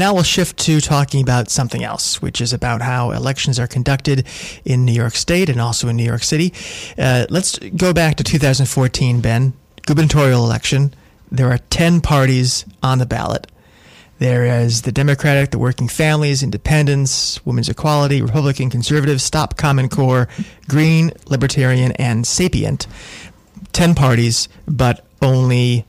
And now we'll shift to talking about something else, which is about how elections are conducted in New York State and also in New York City. Let's go back to 2014, Ben, gubernatorial election. There are 10 parties on the ballot. There is the Democratic, the Working Families, Independents, Women's Equality, Republican, Conservative, Stop Common Core, Green, Libertarian, and Sapient. 10 parties, but only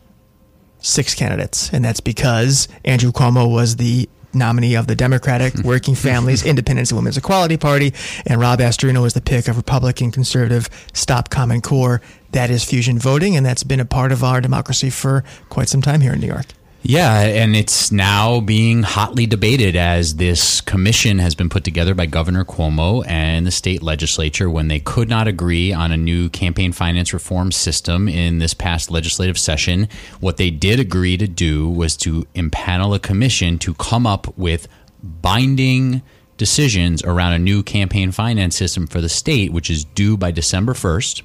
6 candidates. And that's because Andrew Cuomo was the nominee of the Democratic, Working Families, Independents, and Women's Equality Party, and Rob Astorino was the pick of Republican, Conservative, Stop Common Core. That is fusion voting, and that's been a part of our democracy for quite some time here in New York. Yeah, and it's now being hotly debated as this commission has been put together by Governor Cuomo and the state legislature when they could not agree on a new campaign finance reform system in this past legislative session. What they did agree to do was to impanel a commission to come up with binding decisions around a new campaign finance system for the state, which is due by December 1st.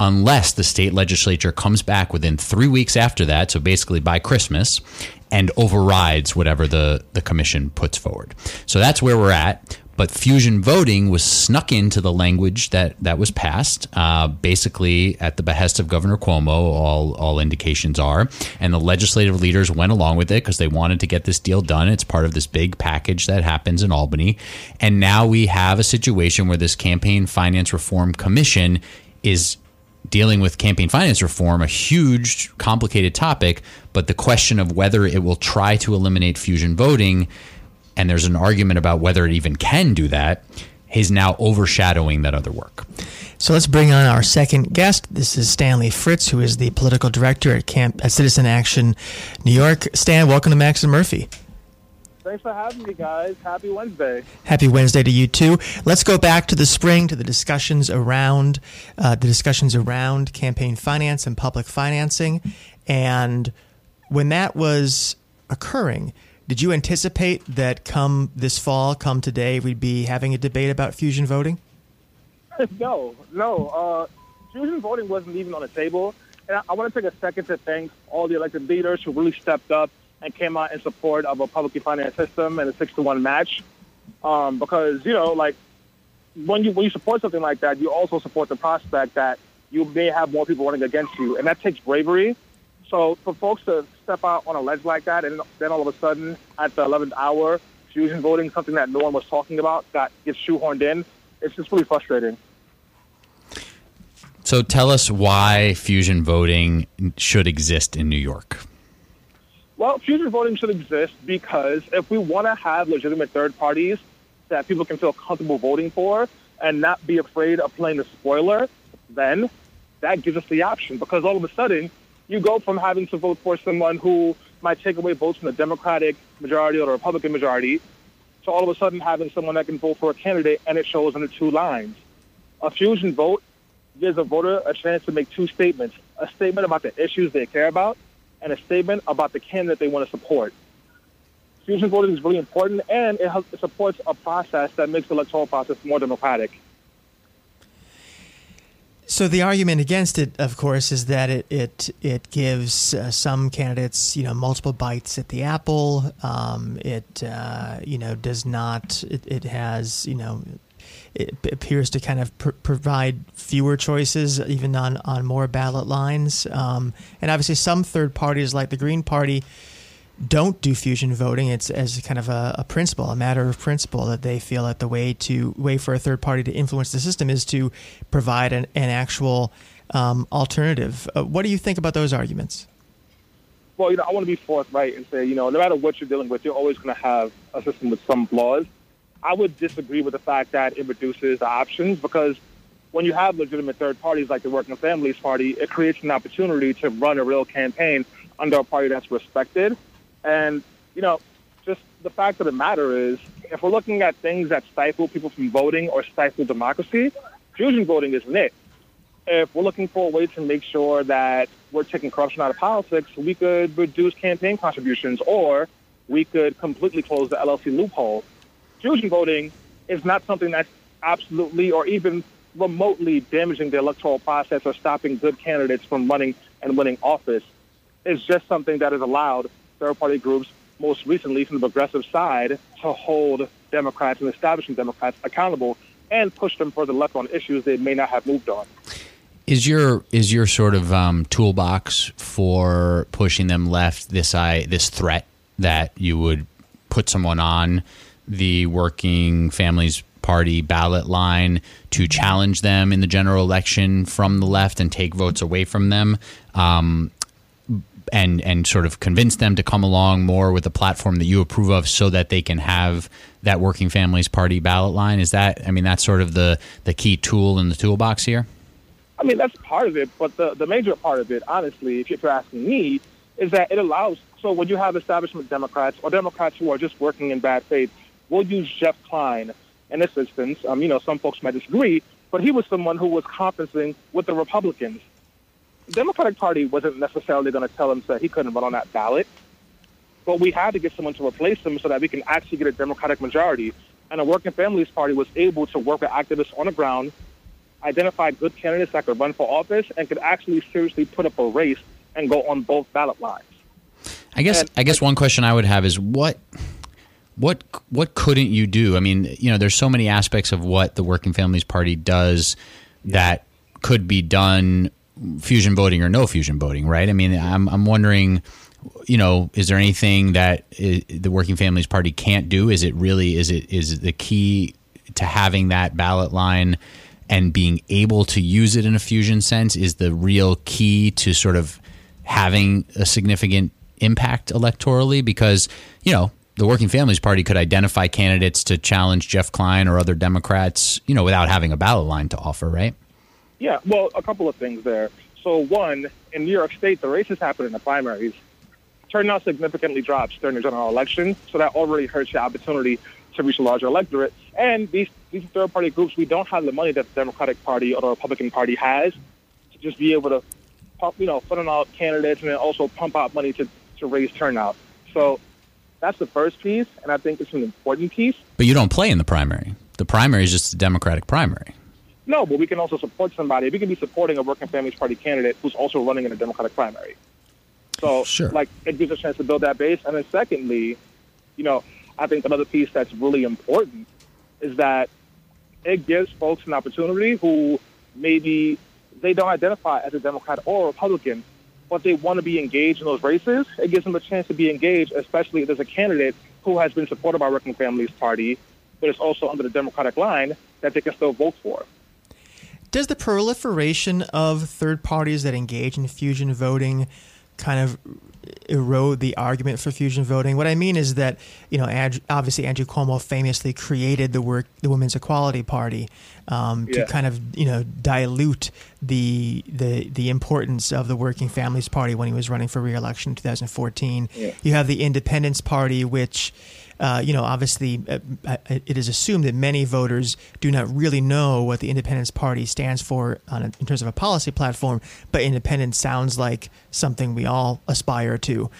Unless the state legislature comes back within 3 weeks after that, so basically by Christmas, and overrides whatever the commission puts forward. So that's where we're at. But fusion voting was snuck into the language that was passed, basically at the behest of Governor Cuomo, all indications are. And the legislative leaders went along with it because they wanted to get this deal done. It's part of this big package that happens in Albany. And now we have a situation where this Campaign Finance Reform Commission is dealing with campaign finance reform, a huge, complicated topic, but the question of whether it will try to eliminate fusion voting, and there's an argument about whether it even can do that, is now overshadowing that other work. So let's bring on our second guest. This is Stanley Fritz, who is the political director at Citizen Action New York. Stan, welcome to Max and Murphy. Thanks for having me, guys. Happy Wednesday. Happy Wednesday to you, too. Let's go back to the spring, to the discussions around campaign finance and public financing. And when that was occurring, did you anticipate that come this fall, come today, we'd be having a debate about fusion voting? No. Fusion voting wasn't even on the table. And I want to take a second to thank all the elected leaders who really stepped up and came out in support of a publicly financed system and a 6-to-1 match. Because, when you support something like that, you also support the prospect that you may have more people running against you. And that takes bravery. So for folks to step out on a ledge like that, and then all of a sudden, at the 11th hour, fusion voting, something that no one was talking about, gets shoehorned in, it's just really frustrating. So tell us why fusion voting should exist in New York. Well, fusion voting should exist because if we want to have legitimate third parties that people can feel comfortable voting for and not be afraid of playing the spoiler, then that gives us the option. Because all of a sudden, you go from having to vote for someone who might take away votes from the Democratic majority or the Republican majority to all of a sudden having someone that can vote for a candidate, and it shows under two lines. A fusion vote gives a voter a chance to make two statements, a statement about the issues they care about, and a statement about the candidate they want to support. Fusion voting is really important, and it supports a process that makes the electoral process more democratic. So the argument against it, of course, is that it gives some candidates, multiple bites at the apple. It appears to kind of provide fewer choices, even on more ballot lines. And obviously some third parties like the Green Party don't do fusion voting. It's as kind of a principle, a matter of principle, that they feel that the way for a third party to influence the system is to provide an actual alternative. What do you think about those arguments? Well, I want to be forthright and say, no matter what you're dealing with, you're always going to have a system with some flaws. I would disagree with the fact that it reduces the options, because when you have legitimate third parties like the Working Families Party, it creates an opportunity to run a real campaign under a party that's respected. And, just the fact of the matter is, if we're looking at things that stifle people from voting or stifle democracy, fusion voting isn't it. If we're looking for a way to make sure that we're taking corruption out of politics, we could reduce campaign contributions, or we could completely close the LLC loophole. Fusion voting is not something that's absolutely or even remotely damaging the electoral process or stopping good candidates from running and winning office. It's just something that has allowed third-party groups most recently from the progressive side to hold Democrats and establishing Democrats accountable and push them further left on issues they may not have moved on. Is your sort of toolbox for pushing them left this threat that you would put someone on the Working Families Party ballot line to challenge them in the general election from the left and take votes away from them, and sort of convince them to come along more with a platform that you approve of so that they can have that Working Families Party ballot line? Is that, I mean, that's sort of the key tool in the toolbox here? I mean, that's part of it, but the major part of it, honestly, if you're asking me, is that it allows, so when you have establishment Democrats or Democrats who are just working in bad faith, we'll use Jeff Klein in this instance. You know, some folks might disagree, but he was someone who was conferencing with the Republicans. The Democratic Party wasn't necessarily going to tell him that he couldn't run on that ballot, but we had to get someone to replace him so that we can actually get a Democratic majority. And the Working Families Party was able to work with activists on the ground, identified good candidates that could run for office and could actually seriously put up a race and go on both ballot lines. I guess one question I would have is what couldn't you do? I mean, you know, there's so many aspects of what the Working Families Party does that could be done, fusion voting or no fusion voting, right? I mean, I'm wondering, you know, is there anything that the Working Families Party can't do? Is it the key to having that ballot line and being able to use it in a fusion sense is the real key to sort of having a significant impact electorally? Because, you know, the Working Families Party could identify candidates to challenge Jeff Klein or other Democrats, you know, without having a ballot line to offer, right? Yeah, well, a couple of things there. So one, in New York State, the races happen in the primaries. Turnout significantly drops during the general election, so that already hurts your opportunity to reach a larger electorate. And these third-party groups, we don't have the money that the Democratic Party or the Republican Party has to just be able to pump, you know, fund out candidates and then also pump out money to raise turnout. So that's the first piece, and I think it's an important piece. But you don't play in the primary. The primary is just the Democratic primary. No, but we can also support somebody. We can be supporting a Working Families Party candidate who's also running in a Democratic primary. So, sure. Like, it gives a chance to build that base. And then secondly, you know, I think another piece that's really important is that it gives folks an opportunity who maybe they don't identify as a Democrat or a Republican, but they want to be engaged in those races. It gives them a chance to be engaged, especially if there's a candidate who has been supported by Working Families Party, but is also under the Democratic line that they can still vote for. Does the proliferation of third parties that engage in fusion voting kind of erode the argument for fusion voting? What I mean is that, you know, obviously Andrew Cuomo famously created the Women's Equality Party to kind of, you know, dilute the importance of the Working Families Party when he was running for re-election in 2014. Yeah. You have the Independence Party, which, you know, obviously it is assumed that many voters do not really know what the Independence Party stands for in terms of a policy platform, but independence sounds like something we all aspire to.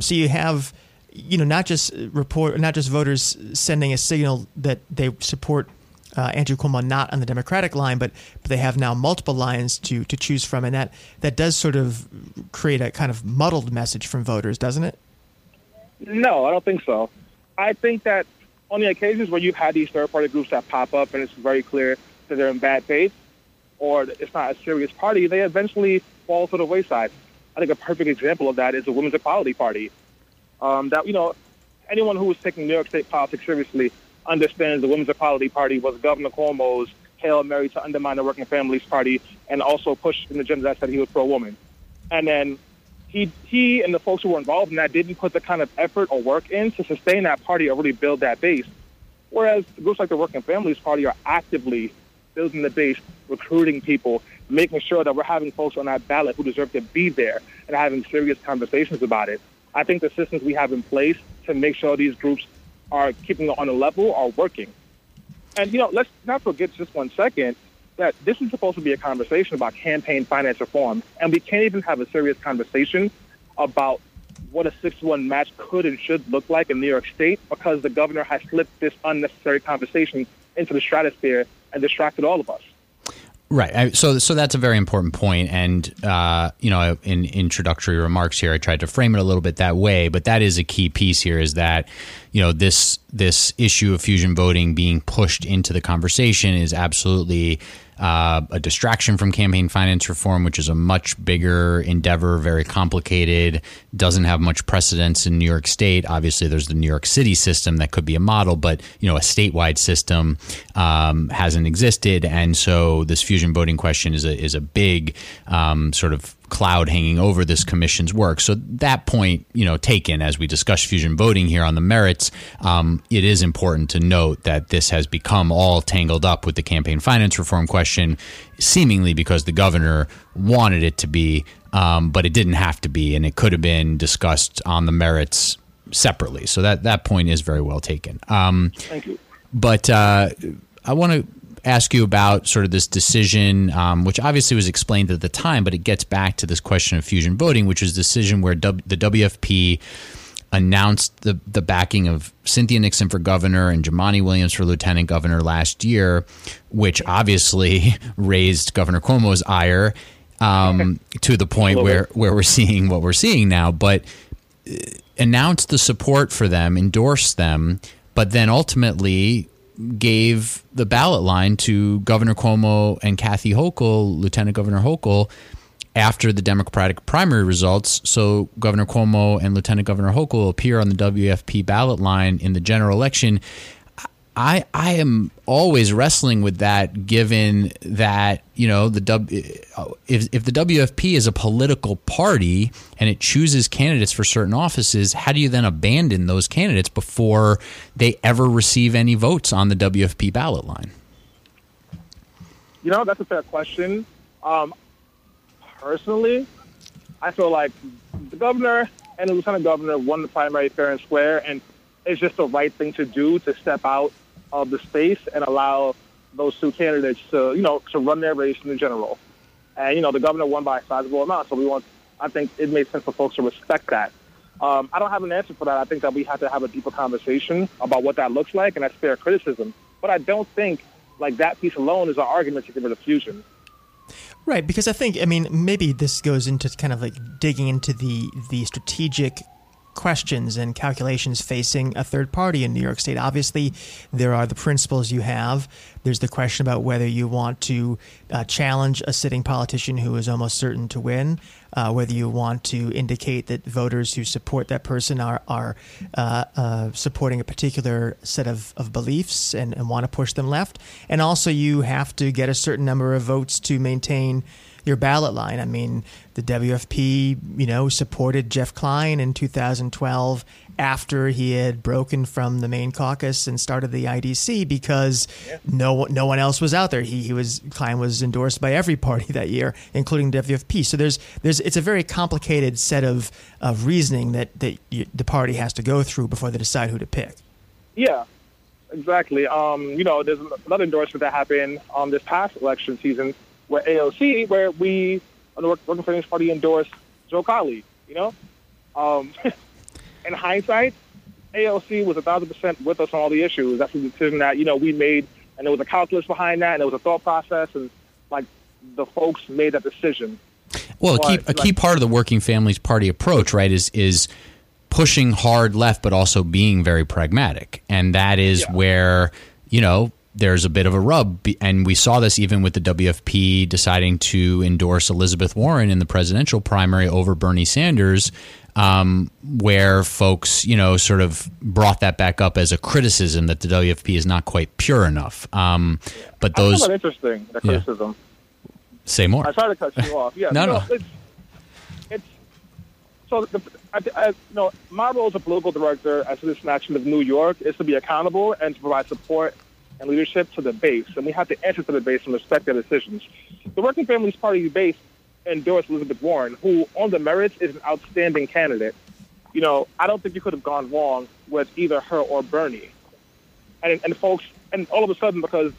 So you have, you know, not just voters sending a signal that they support Andrew Cuomo not on the Democratic line, but they have now multiple lines to choose from, and that does sort of create a kind of muddled message from voters, doesn't it? No, I don't think so. I think that on the occasions where you've had these third-party groups that pop up and it's very clear that they're in bad faith or it's not a serious party, they eventually fall to the wayside. I think a perfect example of that is the Women's Equality Party. That, you know, anyone who was taking New York State politics seriously understands the Women's Equality Party was Governor Cuomo's Hail Mary to undermine the Working Families Party and also push an agenda that said he was pro-woman. And then he and the folks who were involved in that didn't put the kind of effort or work in to sustain that party or really build that base. Whereas groups like the Working Families Party are actively building the base, recruiting people, making sure that we're having folks on that ballot who deserve to be there and having serious conversations about it. I think the systems we have in place to make sure these groups are keeping it on a level are working. And, you know, let's not forget just one second that this is supposed to be a conversation about campaign finance reform, and we can't even have a serious conversation about what a 6-1 match could and should look like in New York State because the governor has slipped this unnecessary conversation into the stratosphere and distracted all of us. Right. So that's a very important point. And, you know, in introductory remarks here, I tried to frame it a little bit that way. But that is a key piece here, is that, you know, this issue of fusion voting being pushed into the conversation is absolutely a distraction from campaign finance reform, which is a much bigger endeavor, very complicated, doesn't have much precedence in New York State. Obviously, there's the New York City system that could be a model, but, you know, a statewide system hasn't existed. And so this fusion voting question is a big sort of cloud hanging over this commission's work. So that point, you know, taken as we discuss fusion voting here on the merits, it is important to note that this has become all tangled up with the campaign finance reform question, seemingly because the governor wanted it to be, but it didn't have to be, and it could have been discussed on the merits separately. So that point is very well taken. Thank you. But I want to ask you about sort of this decision, which obviously was explained at the time, but it gets back to this question of fusion voting, which is a decision where the WFP announced the backing of Cynthia Nixon for governor and Jumaane Williams for lieutenant governor last year, which obviously raised Governor Cuomo's ire to the point where we're seeing what we're seeing now, but announced the support for them, endorsed them, but then ultimately gave the ballot line to Governor Cuomo and Kathy Hochul, Lieutenant Governor Hochul, after the Democratic primary results. So Governor Cuomo and Lieutenant Governor Hochul appear on the WFP ballot line in the general election. I am always wrestling with that, given that, you know, if the WFP is a political party and it chooses candidates for certain offices, how do you then abandon those candidates before they ever receive any votes on the WFP ballot line? You know, that's a fair question. Personally, I feel like the governor and the lieutenant governor won the primary fair and square, and it's just the right thing to do to step out of the space and allow those two candidates to, you know, to run their race in the general. And, you know, the governor won by a sizable amount, so I think it made sense for folks to respect that. I don't have an answer for that. I think that we have to have a deeper conversation about what that looks like, and that's fair criticism. But I don't think, like, that piece alone is an argument to give it a fusion. Right, because I think, I mean, maybe this goes into kind of like digging into the strategic questions and calculations facing a third party in New York State. Obviously, there are the principles you have. There's the question about whether you want to challenge a sitting politician who is almost certain to win, whether you want to indicate that voters who support that person are supporting a particular set of beliefs and want to push them left. And also, you have to get a certain number of votes to maintain your ballot line. I mean, the WFP, you know, supported Jeff Klein in 2012 after he had broken from the main caucus and started the IDC because no one else was out there. Klein was endorsed by every party that year, including WFP. So there's it's a very complicated set of reasoning that the party has to go through before they decide who to pick. Yeah. Exactly. You know, there's another endorsement that happened on this past election season, where AOC, where we, on the Working Finance Party, endorsed Joe Crowley, you know? In hindsight, AOC was 1,000% with us on all the issues. That's a decision that, you know, we made, and there was a calculus behind that, and there was a thought process, and, like, the folks made that decision. Well, a key part of the Working Families Party approach, right, is pushing hard left, but also being very pragmatic. And that is where, you know, there's a bit of a rub, and we saw this even with the WFP deciding to endorse Elizabeth Warren in the presidential primary over Bernie Sanders, where folks, you know, sort of brought that back up as a criticism that the WFP is not quite pure enough. But those I interesting that criticism. Say more. I tried to cut you off. Yeah, no. It's so. My role as a political director at Citizen Action of New York is to be accountable and to provide support and leadership to the base, and we have to answer to the base and respect their decisions. The Working Families Party base endorsed Elizabeth Warren, who, on the merits, is an outstanding candidate. You know, I don't think you could have gone wrong with either her or Bernie. And folks, and all of a sudden, because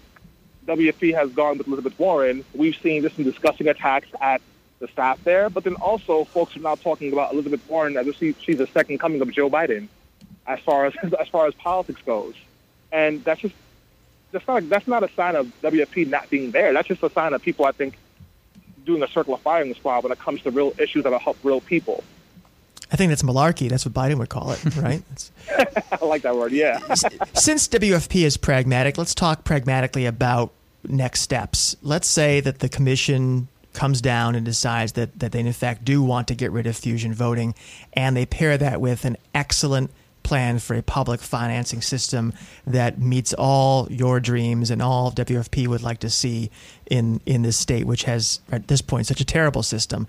WFP has gone with Elizabeth Warren, we've seen this in disgusting attacks at the staff there, but then also folks are now talking about Elizabeth Warren as if she's the second coming of Joe Biden, as far as politics goes, and that's just. that's not a sign of WFP not being there. That's just a sign of people, I think, doing a circle of fire in the squad when it comes to real issues that'll help real people. I think that's malarkey. That's what Biden would call it, right? I like that word, yeah. Since WFP is pragmatic, let's talk pragmatically about next steps. Let's say that the commission comes down and decides that they, in fact, do want to get rid of fusion voting, and they pair that with an excellent plan for a public financing system that meets all your dreams and all WFP would like to see in this state, which has, at this point, such a terrible system.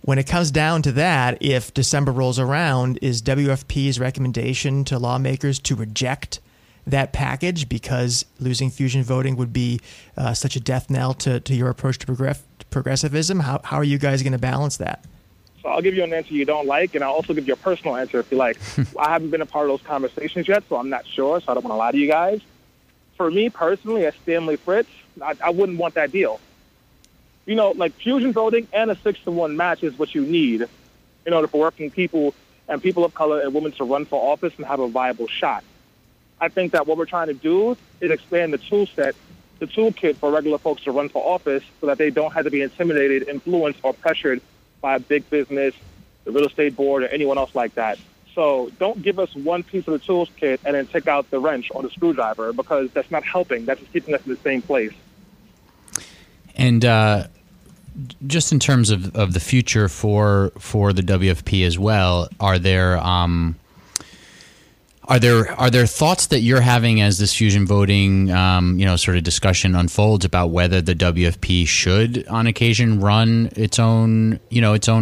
When it comes down to that, if December rolls around, is WFP's recommendation to lawmakers to reject that package because losing fusion voting would be such a death knell to your approach to progressivism? How are you guys going to balance that? So I'll give you an answer you don't like, and I'll also give you a personal answer if you like. I haven't been a part of those conversations yet, so I'm not sure, so I don't want to lie to you guys. For me personally, as Stanley Fritz, I wouldn't want that deal. You know, like fusion voting and a 6-to-1 match is what you need in order for working people and people of color and women to run for office and have a viable shot. I think that what we're trying to do is expand the tool set, the toolkit for regular folks to run for office so that they don't have to be intimidated, influenced, or pressured by big business, the real estate board, or anyone else like that. So don't give us one piece of the toolkit and then take out the wrench or the screwdriver, because that's not helping. That's just keeping us in the same place. And just in terms of the future for the WFP as well, are there thoughts that you're having as this fusion voting sort of discussion unfolds about whether the WFP should on occasion run its own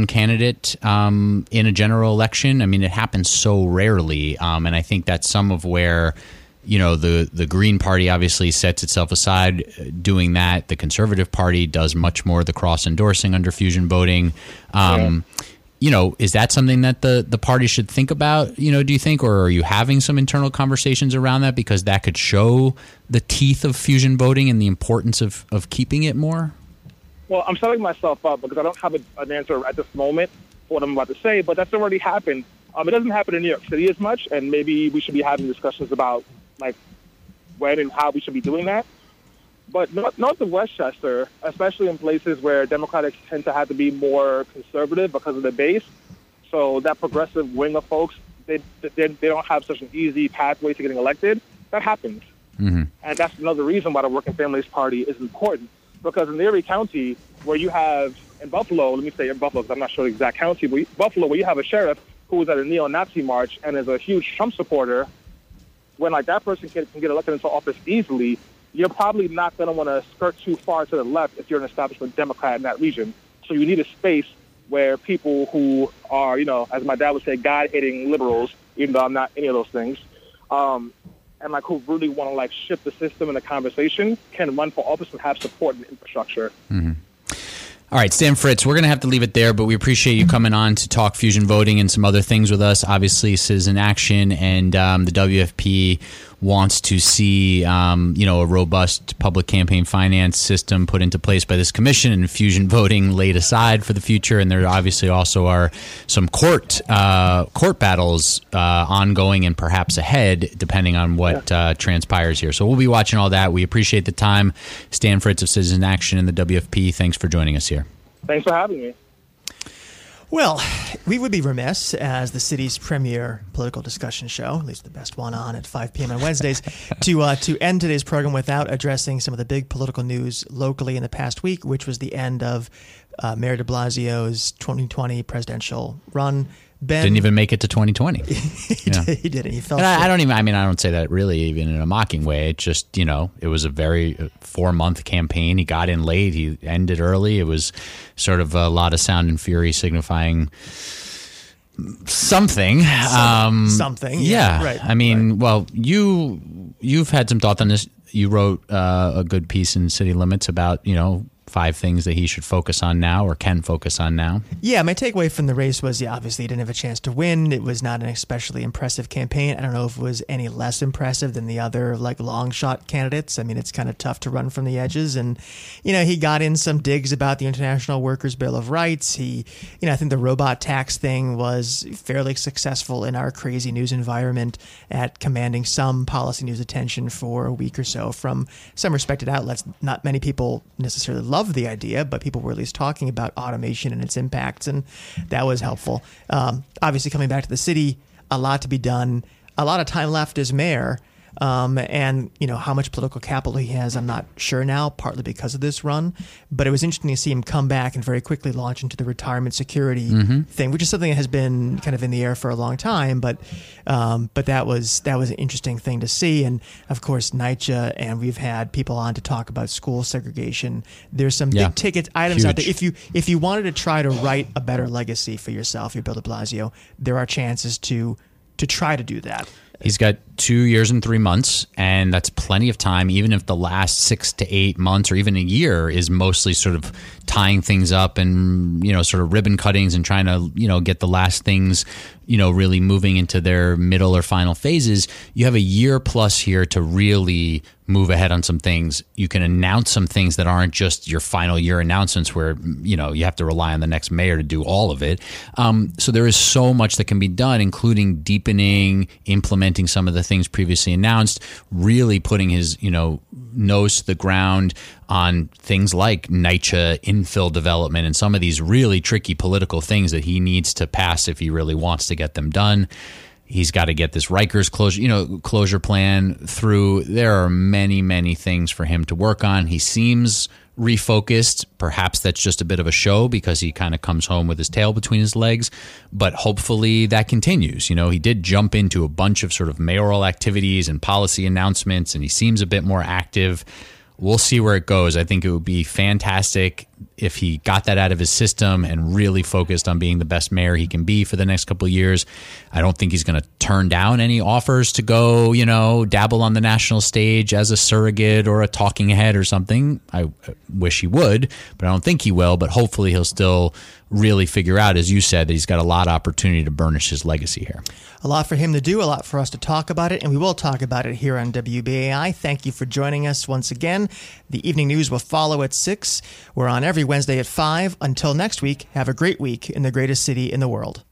candidate in a general election? I mean, it happens so rarely, and I think that's some of where, you know, the Green Party obviously sets itself aside doing that. The Conservative Party does much more of the cross-endorsing under fusion voting. Sure. You know, is that something that the party should think about, you know, do you think? Or are you having some internal conversations around that? Because that could show the teeth of fusion voting and the importance of keeping it more? Well, I'm setting myself up because I don't have an answer at this moment for what I'm about to say, but that's already happened. It doesn't happen in New York City as much, and maybe we should be having discussions about like when and how we should be doing that. But north of Westchester, especially in places where Democrats tend to have to be more conservative because of the base, so that progressive wing of folks, they don't have such an easy pathway to getting elected. That happens. Mm-hmm. And that's another reason why the Working Families Party is important, because in Erie County, where you have, in Buffalo, let me say in Buffalo because I'm not sure the exact county, but Buffalo, where you have a sheriff who was at a neo-Nazi march and is a huge Trump supporter, when like that person can get elected into office easily, you're probably not going to want to skirt too far to the left if you're an establishment Democrat in that region. So you need a space where people who are, you know, as my dad would say, God-hating liberals, even though I'm not any of those things, and like who really want to like shift the system and the conversation can run for office and have support and infrastructure. Mm-hmm. All right, Stan Fritz, we're going to have to leave it there, but we appreciate you coming on to talk fusion voting and some other things with us. Obviously, Citizen Action and the WFP wants to see a robust public campaign finance system put into place by this commission and fusion voting laid aside for the future. And there obviously also are some court battles ongoing and perhaps ahead, depending on what transpires here. So we'll be watching all that. We appreciate the time. Stan Fritz of Citizen Action and the WFP, thanks for joining us here. Thanks for having me. Well, we would be remiss as the city's premier political discussion show, at least the best one on at 5 p.m. on Wednesdays, to end today's program without addressing some of the big political news locally in the past week, which was the end of Mayor de Blasio's 2020 presidential run. Ben didn't even make it to 2020. He didn't. He fell short. I don't say that really even in a mocking way. It just, you know, it was a very 4-month campaign. He got in late. He ended early. It was sort of a lot of sound and fury signifying something. Something. Yeah. Right. I mean, right. Well, you've had some thought on this. You wrote a good piece in City Limits about, you know, 5 things that he should focus on now or can focus on now? Yeah, my takeaway from the race was, obviously he didn't have a chance to win. It was not an especially impressive campaign. I don't know if it was any less impressive than the other long shot candidates. I mean, it's kind of tough to run from the edges. And, he got in some digs about the International Workers' Bill of Rights. He, I think the robot tax thing was fairly successful in our crazy news environment at commanding some policy news attention for a week or so from some respected outlets. Not many people necessarily love the idea, but people were at least talking about automation and its impacts, and that was helpful. Obviously, coming back to the city, a lot to be done, a lot of time left as mayor, and how much political capital he has, I'm not sure now, partly because of this run, but it was interesting to see him come back and very quickly launch into the retirement security thing, which is something that has been kind of in the air for a long time, but that was an interesting thing to see. And of course NYCHA, and we've had people on to talk about school segregation. There's some big ticket items out there. If you wanted to try to write a better legacy for yourself, Bill de Blasio, there are chances to try to do that. He's got 2 years and 3 months, and that's plenty of time, even if the last 6 to 8 months or even a year is mostly sort of tying things up and, sort of ribbon cuttings and trying to, get the last things, really moving into their middle or final phases. You have a year plus here to really move ahead on some things. You can announce some things that aren't just your final year announcements where, you have to rely on the next mayor to do all of it. So there is so much that can be done, including deepening, implementing some of the things previously announced, really putting his, nose to the ground on things like NYCHA infill development and some of these really tricky political things that he needs to pass if he really wants to get them done. He's got to get this Rikers closure plan through. There are many, many things for him to work on. He seems refocused. Perhaps that's just a bit of a show because he kind of comes home with his tail between his legs, but hopefully that continues. He did jump into a bunch of sort of mayoral activities and policy announcements, and he seems a bit more active. We'll see where it goes. I think it would be fantastic if he got that out of his system and really focused on being the best mayor he can be for the next couple of years. I don't think he's going to turn down any offers to go, dabble on the national stage as a surrogate or a talking head or something. I wish he would, but I don't think he will. But hopefully he'll still really figure out, as you said, that he's got a lot of opportunity to burnish his legacy here. A lot for him to do, a lot for us to talk about it, and we will talk about it here on WBAI. Thank you for joining us once again. The evening news will follow at 6. We're on every Wednesday at 5. Until next week, have a great week in the greatest city in the world.